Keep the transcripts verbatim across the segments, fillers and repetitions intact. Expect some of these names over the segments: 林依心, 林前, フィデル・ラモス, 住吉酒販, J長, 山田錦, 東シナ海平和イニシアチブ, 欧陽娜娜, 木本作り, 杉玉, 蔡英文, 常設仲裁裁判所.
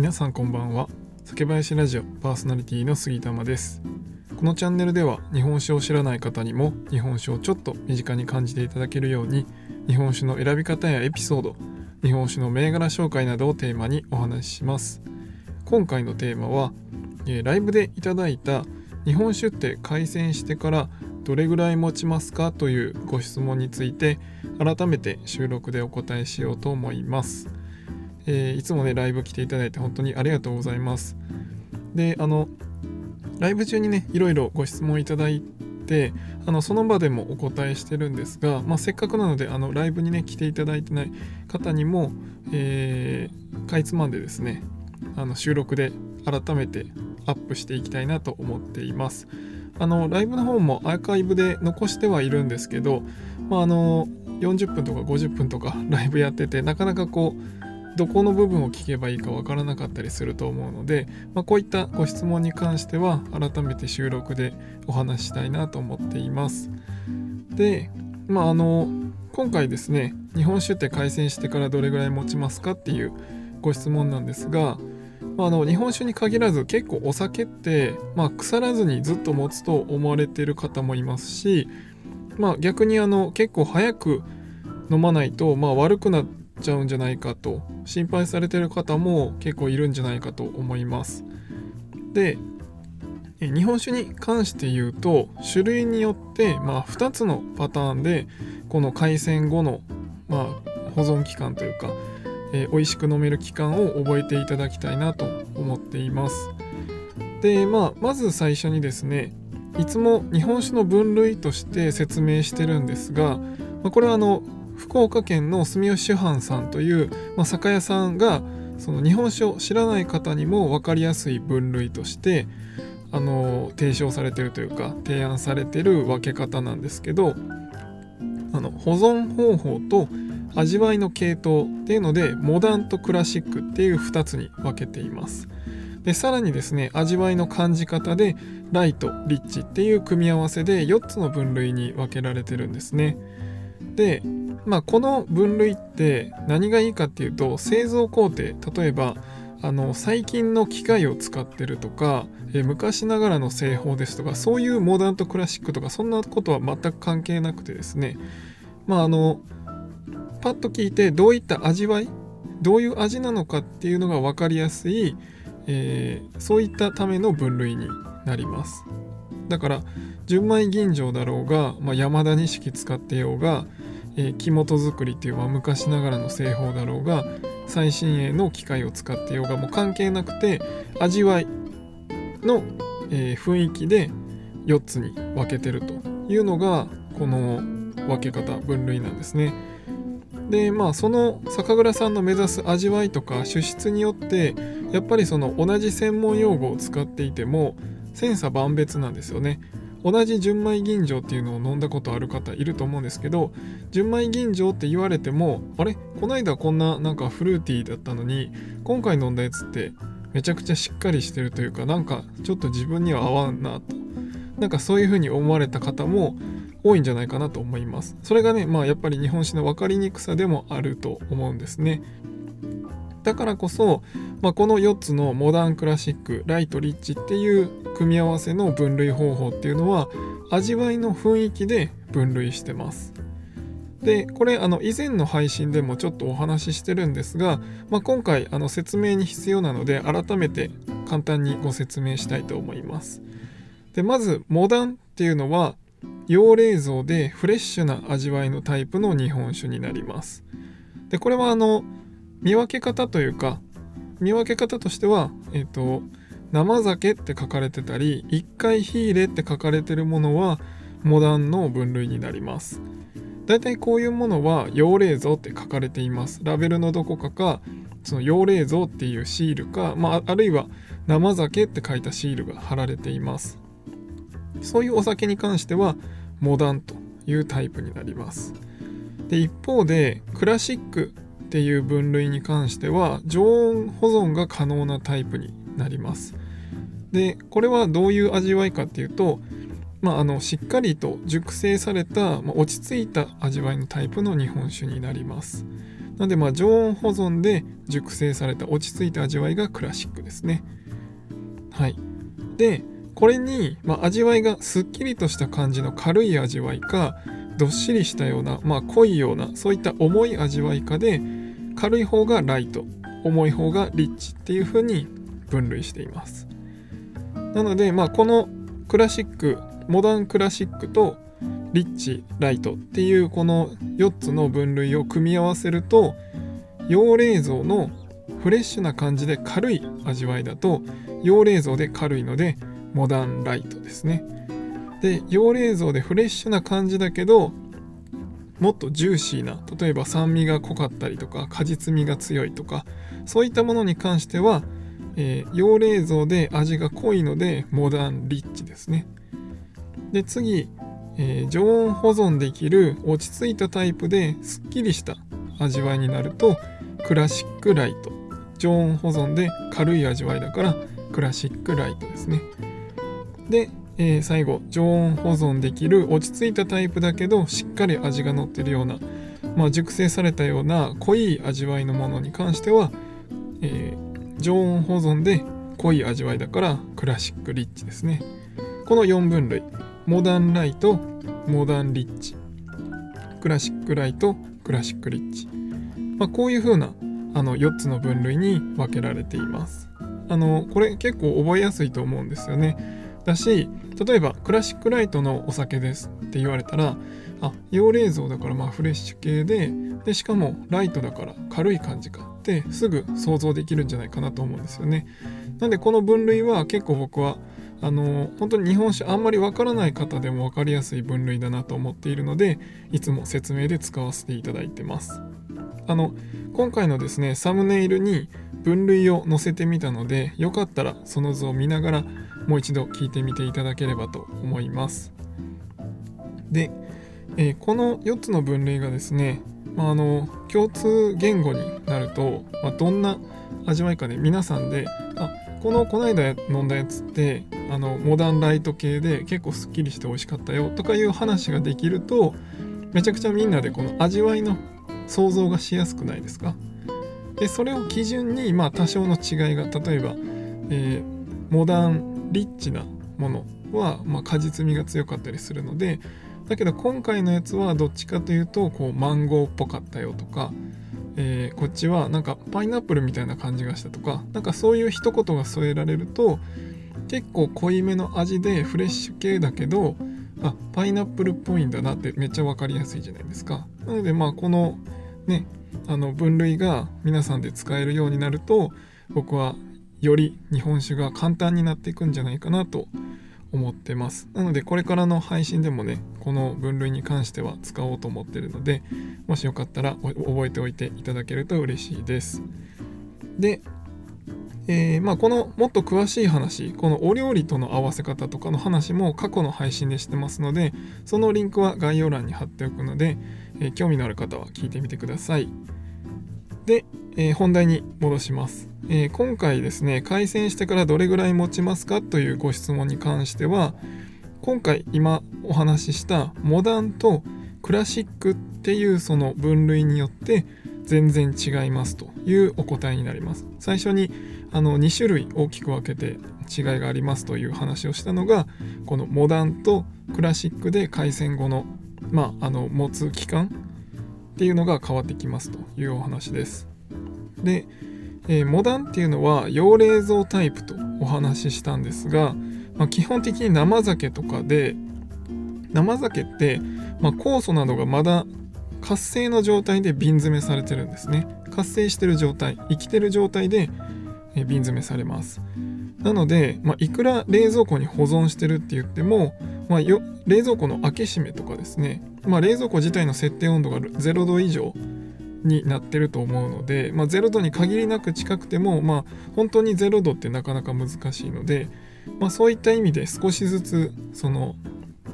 皆さんこんばんは。酒林ラジオパーソナリティの杉玉です。このチャンネルでは日本酒を知らない方にも日本酒をちょっと身近に感じていただけるように、日本酒の選び方やエピソード、日本酒の銘柄紹介などをテーマにお話しします。今回のテーマはライブでいただいた日本酒って開栓してからどれぐらい持ちますかというご質問について改めて収録でお答えしようと思います。えー、いつもねライブ来ていただいて本当にありがとうございます。で、あのライブ中にねいろいろご質問いただいて、あのその場でもお答えしてるんですが、まあ、せっかくなのであのライブにね来ていただいてない方にも、えー、かいつまんでですね、あの収録で改めてアップしていきたいなと思っています。あのライブの方もアーカイブで残してはいるんですけど、まあ、あのよんじゅっぷんとかごじゅっぷんとかライブやってて、なかなかこうどこの部分を聞けばいいかわからなかったりすると思うので、まあ、こういったご質問に関しては改めて収録でお話ししたいなと思っています。で、まあ、あの今回ですね、日本酒って開栓してからどれぐらい持ちますかっていうご質問なんですが、まあ、あの日本酒に限らず結構お酒って、まあ、腐らずにずっと持つと思われている方もいますし、まあ、逆にあの結構早く飲まないと、まあ、悪くなっちゃうんじゃないかと心配されている方も結構いるんじゃないかと思います。で、日本酒に関して言うと種類によって、まあ、ふたつのパターンでこの開栓後の、まあ、保存期間というかえー、美味しく飲める期間を覚えていただきたいなと思っています。で、まあ、まず最初にですね、いつも日本酒の分類として説明してるんですが、まあ、これはあの福岡県の住吉酒販さんという、まあ、酒屋さんがその日本酒を知らない方にも分かりやすい分類としてあの提唱されているというか提案されている分け方なんですけど、あの保存方法と味わいの系統っていうのでモダンとクラシックっていうふたつに分けています。で、さらにですね、味わいの感じ方でライト、リッチっていう組み合わせでよっつの分類に分けられてるんですね。で、まあ、この分類って何がいいかっていうと、製造工程、例えばあの最近の機械を使ってるとかえ昔ながらの製法ですとか、そういうモダンとクラシックとかそんなことは全く関係なくてですね、まああのパッと聞いてどういった味わい、どういう味なのかっていうのが分かりやすい、えー、そういったための分類になります。だから純米吟醸だろうが、まあ、山田錦使ってようが、えー、木本作りっていう、まあ、昔ながらの製法だろうが最新鋭の機械を使ってようがもう関係なくて、味わいの、えー、雰囲気でよっつに分けてるというのがこの分け方、分類なんですね。で、まあ、その酒蔵さんの目指す味わいとか酒質によってやっぱりその同じ専門用語を使っていても千差万別なんですよね。同じ純米吟醸っていうのを飲んだことある方いると思うんですけど、純米吟醸って言われても、あれ、この間こんななんかフルーティーだったのに今回飲んだやつってめちゃくちゃしっかりしてるというか、なんかちょっと自分には合わんなと、なんかそういうふうに思われた方も多いんじゃないかなと思います。それがね、まあ、やっぱり日本酒の分かりにくさでもあると思うんですね。だからこそ、まあ、このよっつのモダン、クラシック、ライト、リッチっていう組み合わせの分類方法っていうのは味わいの雰囲気で分類してます。で、これあの以前の配信でもちょっとお話ししてるんですが、まあ、今回あの説明に必要なので改めて簡単にご説明したいと思います。で、まずモダンっていうのは洋冷蔵でフレッシュな味わいのタイプの日本酒になります。で、これはあの見分け方というか、見分け方としては、えーと、生酒って書かれてたり一回火入れって書かれてるものはモダンの分類になります。だいたいこういうものは洋冷蔵って書かれています。ラベルのどこかかその洋冷蔵っていうシールか、まあ、あるいは生酒って書いたシールが貼られています。そういうお酒に関してはモダンというタイプになります。で、一方でクラシックっていう分類に関しては常温保存が可能なタイプになります。で、これはどういう味わいかっていうと、まあ、あのしっかりと熟成された、まあ、落ち着いた味わいのタイプの日本酒になります。なのでまあ常温保存で熟成された落ち着いた味わいがクラシックですね。はい。で、これに、まあ、味わいがすっきりとした感じの軽い味わいか、どっしりしたような、まあ、濃いような、そういった重い味わいかで、軽い方がライト、重い方がリッチっていう風に分類しています。なので、まあ、このクラシック、モダンクラシックとリッチ、ライトっていうこのよっつの分類を組み合わせると、洋冷蔵のフレッシュな感じで軽い味わいだと、洋冷蔵で軽いのでモダンライトですね。で、洋冷蔵でフレッシュな感じだけどもっとジューシーな、例えば酸味が濃かったりとか果実味が強いとか、そういったものに関しては、えー、洋冷蔵で味が濃いのでモダンリッチですね。で次、えー、常温保存できる落ち着いたタイプですっきりした味わいになるとクラシックライト、常温保存で軽い味わいだからクラシックライトですね。で、えー、最後、常温保存できる落ち着いたタイプだけどしっかり味が乗ってるような、まあ、熟成されたような濃い味わいのものに関しては、えー、常温保存で濃い味わいだからクラシックリッチですね。このよん分類、モダンライト、モダンリッチ、クラシックライト、クラシックリッチ、まあ、こういう風なあのよっつの分類に分けられています。あのこれ結構覚えやすいと思うんですよね。だし、例えばクラシックライトのお酒ですって言われたら、あ、洋冷蔵だからまあフレッシュ系で、でしかもライトだから軽い感じかってすぐ想像できるんじゃないかなと思うんですよね。なんでこの分類は結構僕はあの本当に日本酒あんまりわからない方でもわかりやすい分類だなと思っているので、いつも説明で使わせていただいてます。あの今回のですねサムネイルに分類を載せてみたので、よかったらその図を見ながらもう一度聞いてみていただければと思います。で、えー、このよっつの分類がですね、まあ、あの共通言語になると、まあ、どんな味わいかね、皆さんで、あ、このこの間飲んだやつってあのモダンライト系で結構すっきりして美味しかったよとかいう話ができると、めちゃくちゃみんなでこの味わいの想像がしやすくないですか。でそれを基準に、まあ、多少の違いが、例えば、えー、モダンリッチなものは、まあ、果実味が強かったりするので、だけど今回のやつはどっちかというとこうマンゴーっぽかったよとか、えー、こっちはなんかパイナップルみたいな感じがしたとか、なんかそういう一言が添えられると、結構濃いめの味でフレッシュ系だけど、あ、パイナップルっぽいんだなってめっちゃ分かりやすいじゃないですか。なのでまあこのね、あの分類が皆さんで使えるようになると、僕はより日本酒が簡単になっていくんじゃないかなと思ってます。なのでこれからの配信でもね、この分類に関しては使おうと思ってるので、もしよかったら覚えておいていただけると嬉しいです。で、えーまあ、このもっと詳しい話、このお料理との合わせ方とかの話も過去の配信でしてますので、そのリンクは概要欄に貼っておくので、えー、興味のある方は聞いてみてください。で、えー、本題に戻します。えー、今回ですね、開栓してからどれぐらい持ちますかというご質問に関しては、今回今お話ししたモダンとクラシックっていうその分類によって全然違いますというお答えになります。最初にあのに種類大きく分けて違いがありますという話をしたのが、このモダンとクラシックで開栓後の、まあ、あの持つ期間っていうのが変わってきますというお話です。で、えー、モダンっていうのは洋冷蔵タイプとお話ししたんですが、まあ、基本的に生酒とかで、生酒って、まあ、酵素などがまだ活性の状態で瓶詰めされてるんですね。活性してる状態、生きてる状態で瓶詰めされます。なので、まあ、いくら冷蔵庫に保存してるって言っても、まあ、よ冷蔵庫の開け閉めとかですね、まあ、冷蔵庫自体の設定温度がゼロど以上になってると思うので、まあ、ゼロどに限りなく近くても、まあ、本当にゼロどってなかなか難しいので、まあ、そういった意味で少しずつその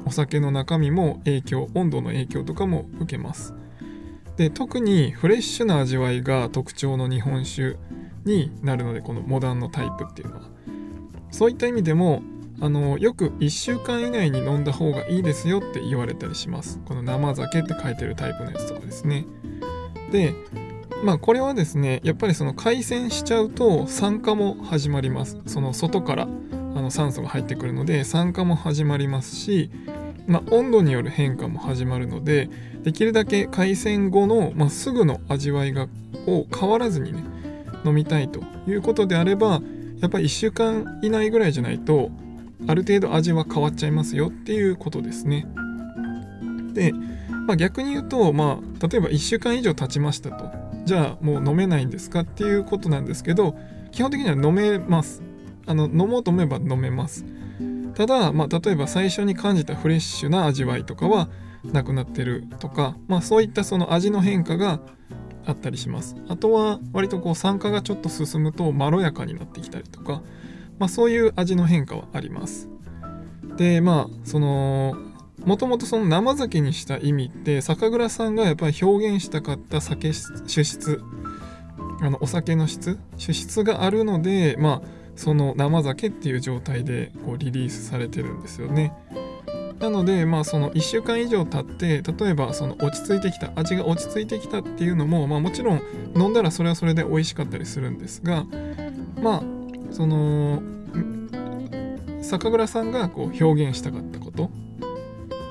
お酒の中身も影響、温度の影響とかも受けます。で、特にフレッシュな味わいが特徴の日本酒になるので、このモダンのタイプっていうのはそういった意味でもあのよくいっしゅうかん以内に飲んだ方がいいですよって言われたりします。この生酒って書いてるタイプのやつとかですね。で、まあこれはですね、やっぱりその回線しちゃうと酸化も始まります。その外からあの酸素が入ってくるので酸化も始まりますし、まあ、温度による変化も始まるので、できるだけ回線後の、まあ、すぐの味わいがを変わらずにね飲みたいということであれば、やっぱりいっしゅうかん以内ぐらいじゃないとある程度味は変わっちゃいますよっていうことですね。で、まあ、逆に言うと、まあ、例えばいっしゅうかん以上経ちましたと、じゃあもう飲めないんですかっていうことなんですけど、基本的には飲めます。あの飲もうと思えば飲めます。ただ、まあ、例えば最初に感じたフレッシュな味わいとかはなくなってるとか、まあ、そういったその味の変化があったりします。あとは割とこう酸化がちょっと進むとまろやかになってきたりとか、まあ、そういう味の変化はあります。で、まあそのもともとその生酒にした意味って、酒蔵さんがやっぱり表現したかった酒酒質、あのお酒の質酒質があるので、まあその生酒っていう状態でこうリリースされてるんですよね。なので、まあ、そのいっしゅうかん以上経って例えばその落ち着いてきた味が落ち着いてきたっていうのも、まあ、もちろん飲んだらそれはそれで美味しかったりするんですが、まあその酒蔵さんがこう表現したかったこと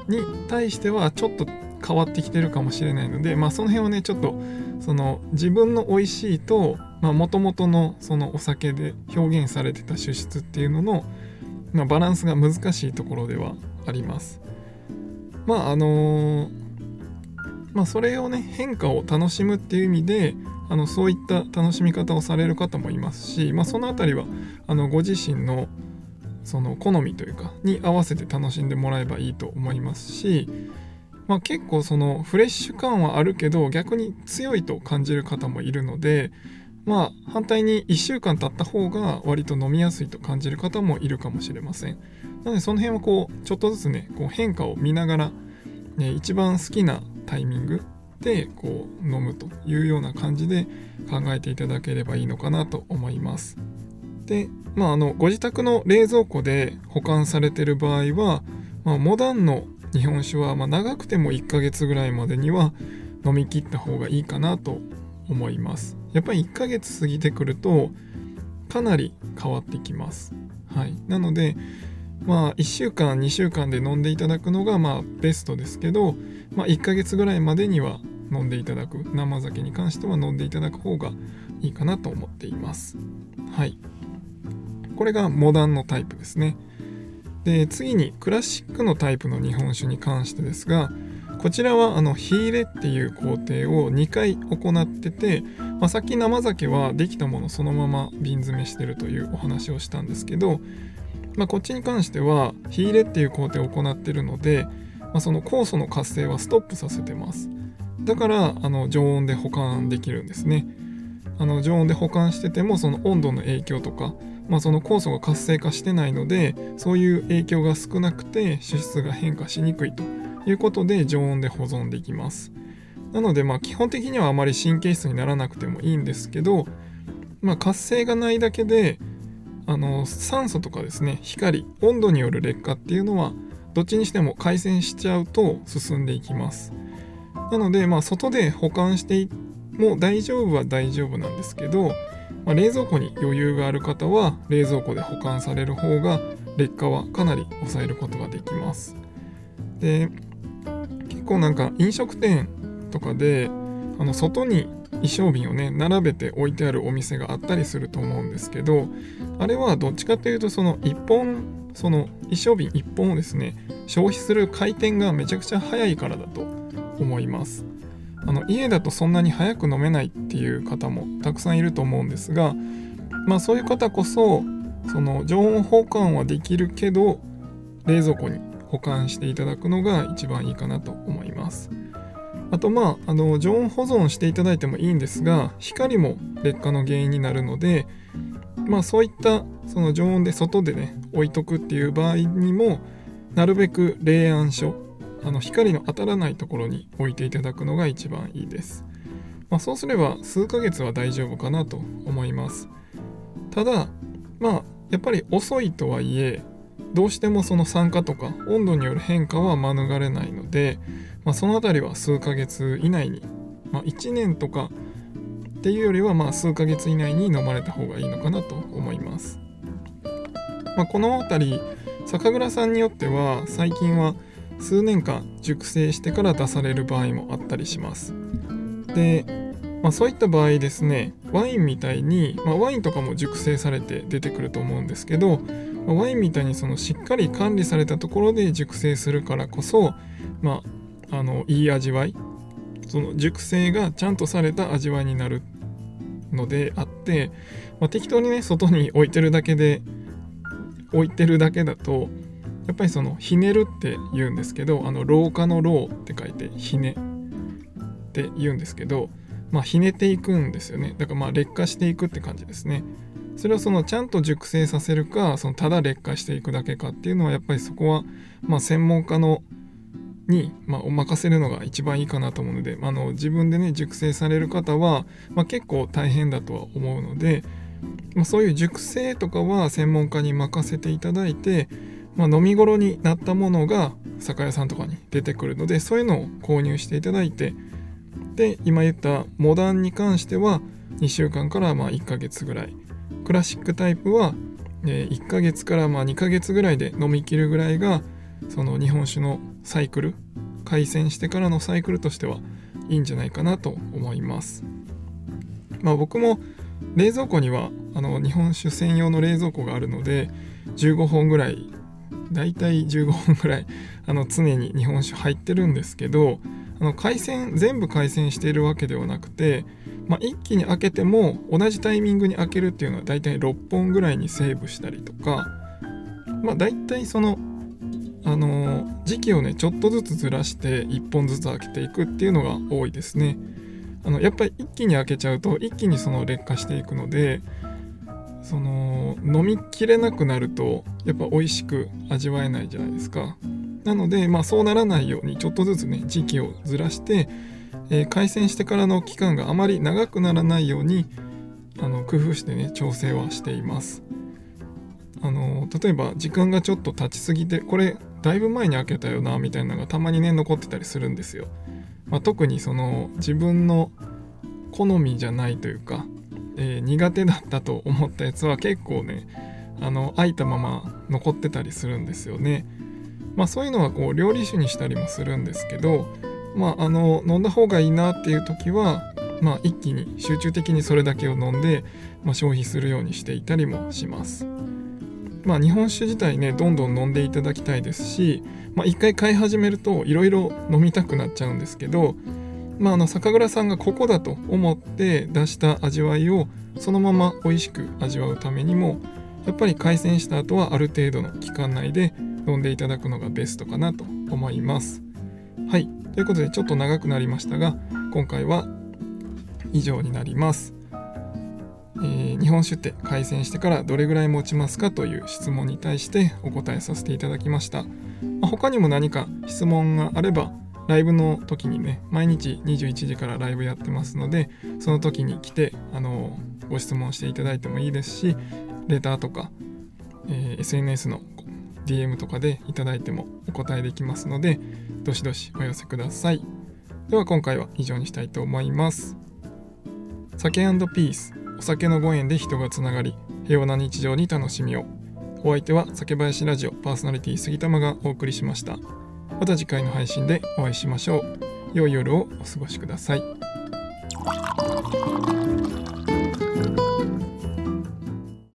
に対してはちょっと変わってきてるかもしれないので、まあ、その辺をねちょっとその自分の美味しいともともとのそのお酒で表現されてた酒質っていうのの、まあ、バランスが難しいところではあります。まああのー、まあそれをね変化を楽しむっていう意味であのそういった楽しみ方をされる方もいますし、まあ、そのあたりはあのご自身のその好みというかに合わせて楽しんでもらえばいいと思いますし、まあ、結構そのフレッシュ感はあるけど逆に強いと感じる方もいるので、まあ反対にいっしゅうかん経った方が割と飲みやすいと感じる方もいるかもしれません。なのでその辺はこうちょっとずつねこう変化を見ながら、ね、一番好きなタイミングでこう飲むというような感じで考えていただければいいのかなと思います。で、まあ、あのご自宅の冷蔵庫で保管されている場合は、まあ、モダンの日本酒はまあ長くてもいっかげつぐらいまでには飲み切った方がいいかなと思います。やっぱりいっかげつ過ぎてくるとかなり変わってきます。はい、なので、まあ、いっしゅうかんにしゅうかんで飲んでいただくのがまあベストですけど、まあ、いっかげつぐらいまでには飲んでいただく、生酒に関しては飲んでいただく方がいいかなと思っています。はい、これがモダンのタイプですね。で、次にクラシックのタイプの日本酒に関してですが、こちらはあの火入れっていう工程をにかい行ってて、まあ、さっき生酒はできたものそのまま瓶詰めしてるというお話をしたんですけど、まあ、こっちに関しては火入れっていう工程を行ってるので、まあ、その酵素の活性はストップさせてます。だからあの常温で保管できるんですね。あの常温で保管しててもその温度の影響とか、まあ、その酵素が活性化してないのでそういう影響が少なくて酒質が変化しにくいということで常温で保存できます。なのでまあ基本的にはあまり神経質にならなくてもいいんですけど、まあ、活性がないだけであの酸素とかですね、光、温度による劣化っていうのはどっちにしても回線しちゃうと進んでいきます。なのでまあ外で保管しても大丈夫は大丈夫なんですけど、まあ、冷蔵庫に余裕がある方は冷蔵庫で保管される方が劣化はかなり抑えることができます。で、結構なんか飲食店とかであの外に一升瓶をね並べて置いてあるお店があったりすると思うんですけど、あれはどっちかというとそのいっぽんその一升瓶いっぽんをですね消費する回転がめちゃくちゃ早いからだと思います。あの家だとそんなに早く飲めないっていう方もたくさんいると思うんですが、まあ、そういう方こそその常温保管はできるけど冷蔵庫に保管していただくのが一番いいかなと思います。あとまあ、あの常温保存していただいてもいいんですが、光も劣化の原因になるので、まあ、そういったその常温で外でね置いとくっていう場合にもなるべく冷暗所、あの光の当たらないところに置いていただくのが一番いいです。まあ、そうすれば数ヶ月は大丈夫かなと思います。ただまあやっぱり遅いとはいえどうしてもその酸化とか温度による変化は免れないので、まあ、そのあたりは数ヶ月以内に、まあ、いちねんとかっていうよりは、まあ数ヶ月以内に飲まれた方がいいのかなと思います。まあ、このあたり酒蔵さんによっては最近は数年間熟成してから出される場合もあったりします。で、まあ、そういった場合ですね、ワインみたいに、まあ、ワインとかも熟成されて出てくると思うんですけど、まあ、ワインみたいにそのしっかり管理されたところで熟成するからこそ、まあ、あのいい味わい、その熟成がちゃんとされた味わいになるのであって、まあ、適当にね外に置いてるだけで置いてるだけだとやっぱりそのひねるって言うんですけど、あの老化の老って書いてひねって言うんですけど、まあひねていくんですよね。だからまあ劣化していくって感じですね。それをそのちゃんと熟成させるか、そのただ劣化していくだけかっていうのはやっぱりそこはまあ専門家のにまあお任せるのが一番いいかなと思うので、あの自分でね熟成される方はまあ結構大変だとは思うので、まあ、そういう熟成とかは専門家に任せていただいて、まあ、飲み頃になったものが酒屋さんとかに出てくるので、そういうのを購入していただいて、で今言ったモダンに関してはにしゅうかんからまあいっかげつぐらい、クラシックタイプはいっかげつからまあにかげつぐらいで飲み切るぐらいがその日本酒のサイクル、開栓してからのサイクルとしてはいいんじゃないかなと思います。まあ、僕も冷蔵庫にはあの日本酒専用の冷蔵庫があるのでじゅうごほんぐらい、だいたいじゅうごほんぐらいあの常に日本酒入ってるんですけど、あの開栓全部開栓しているわけではなくて、まあ、一気に開けても同じタイミングに開けるっていうのはだいたいろっぽんぐらいにセーブしたりとか、まあだいたいその、あのー、時期をねちょっとずつずらしていっぽんずつ開けていくっていうのが多いですね。あのやっぱり一気に開けちゃうと一気にその劣化していくので、その飲みきれなくなるとやっぱ美味しく味わえないじゃないですか。なのでまあそうならないようにちょっとずつね時期をずらして、えー、開栓してからの期間があまり長くならないようにあの工夫してね調整はしています。あの例えば時間がちょっと経ちすぎて、これだいぶ前に開けたよなみたいなのがたまにね残ってたりするんですよ。まあ、特にその自分の好みじゃないというか、えー、苦手だったと思ったやつは結構ねあの開いたまま残ってたりするんですよね。まあ、そういうのはこう料理酒にしたりもするんですけど、まあ、あの飲んだ方がいいなっていう時は、まあ、一気に集中的にそれだけを飲んで、まあ、消費するようにしていたりもします。まあ、日本酒自体ねどんどん飲んでいただきたいですし、まあ、いっかい買い始めるといろいろ飲みたくなっちゃうんですけど、まあ、あの酒蔵さんがここだと思って出した味わいをそのまま美味しく味わうためにもやっぱり開栓した後はある程度の期間内で飲んでいただくのがベストかなと思います。はい、ということでちょっと長くなりましたが今回は以上になります。えー、日本酒って開栓してからどれぐらい持ちますかという質問に対してお答えさせていただきました。まあ、他にも何か質問があればライブの時にね毎日にじゅういちじからライブやってますので、その時に来てあのご質問していただいてもいいですし、レターとか、えー、エスエヌエス の ディーエム とかでいただいてもお答えできますのでどしどしお寄せください。では今回は以上にしたいと思います。酒&ピース、お酒のご縁で人がつながり平和な日常に楽しみを。お相手は酒林ラジオパーソナリティ杉玉がお送りしました。また次回の配信でお会いしましょう。良い夜をお過ごしください。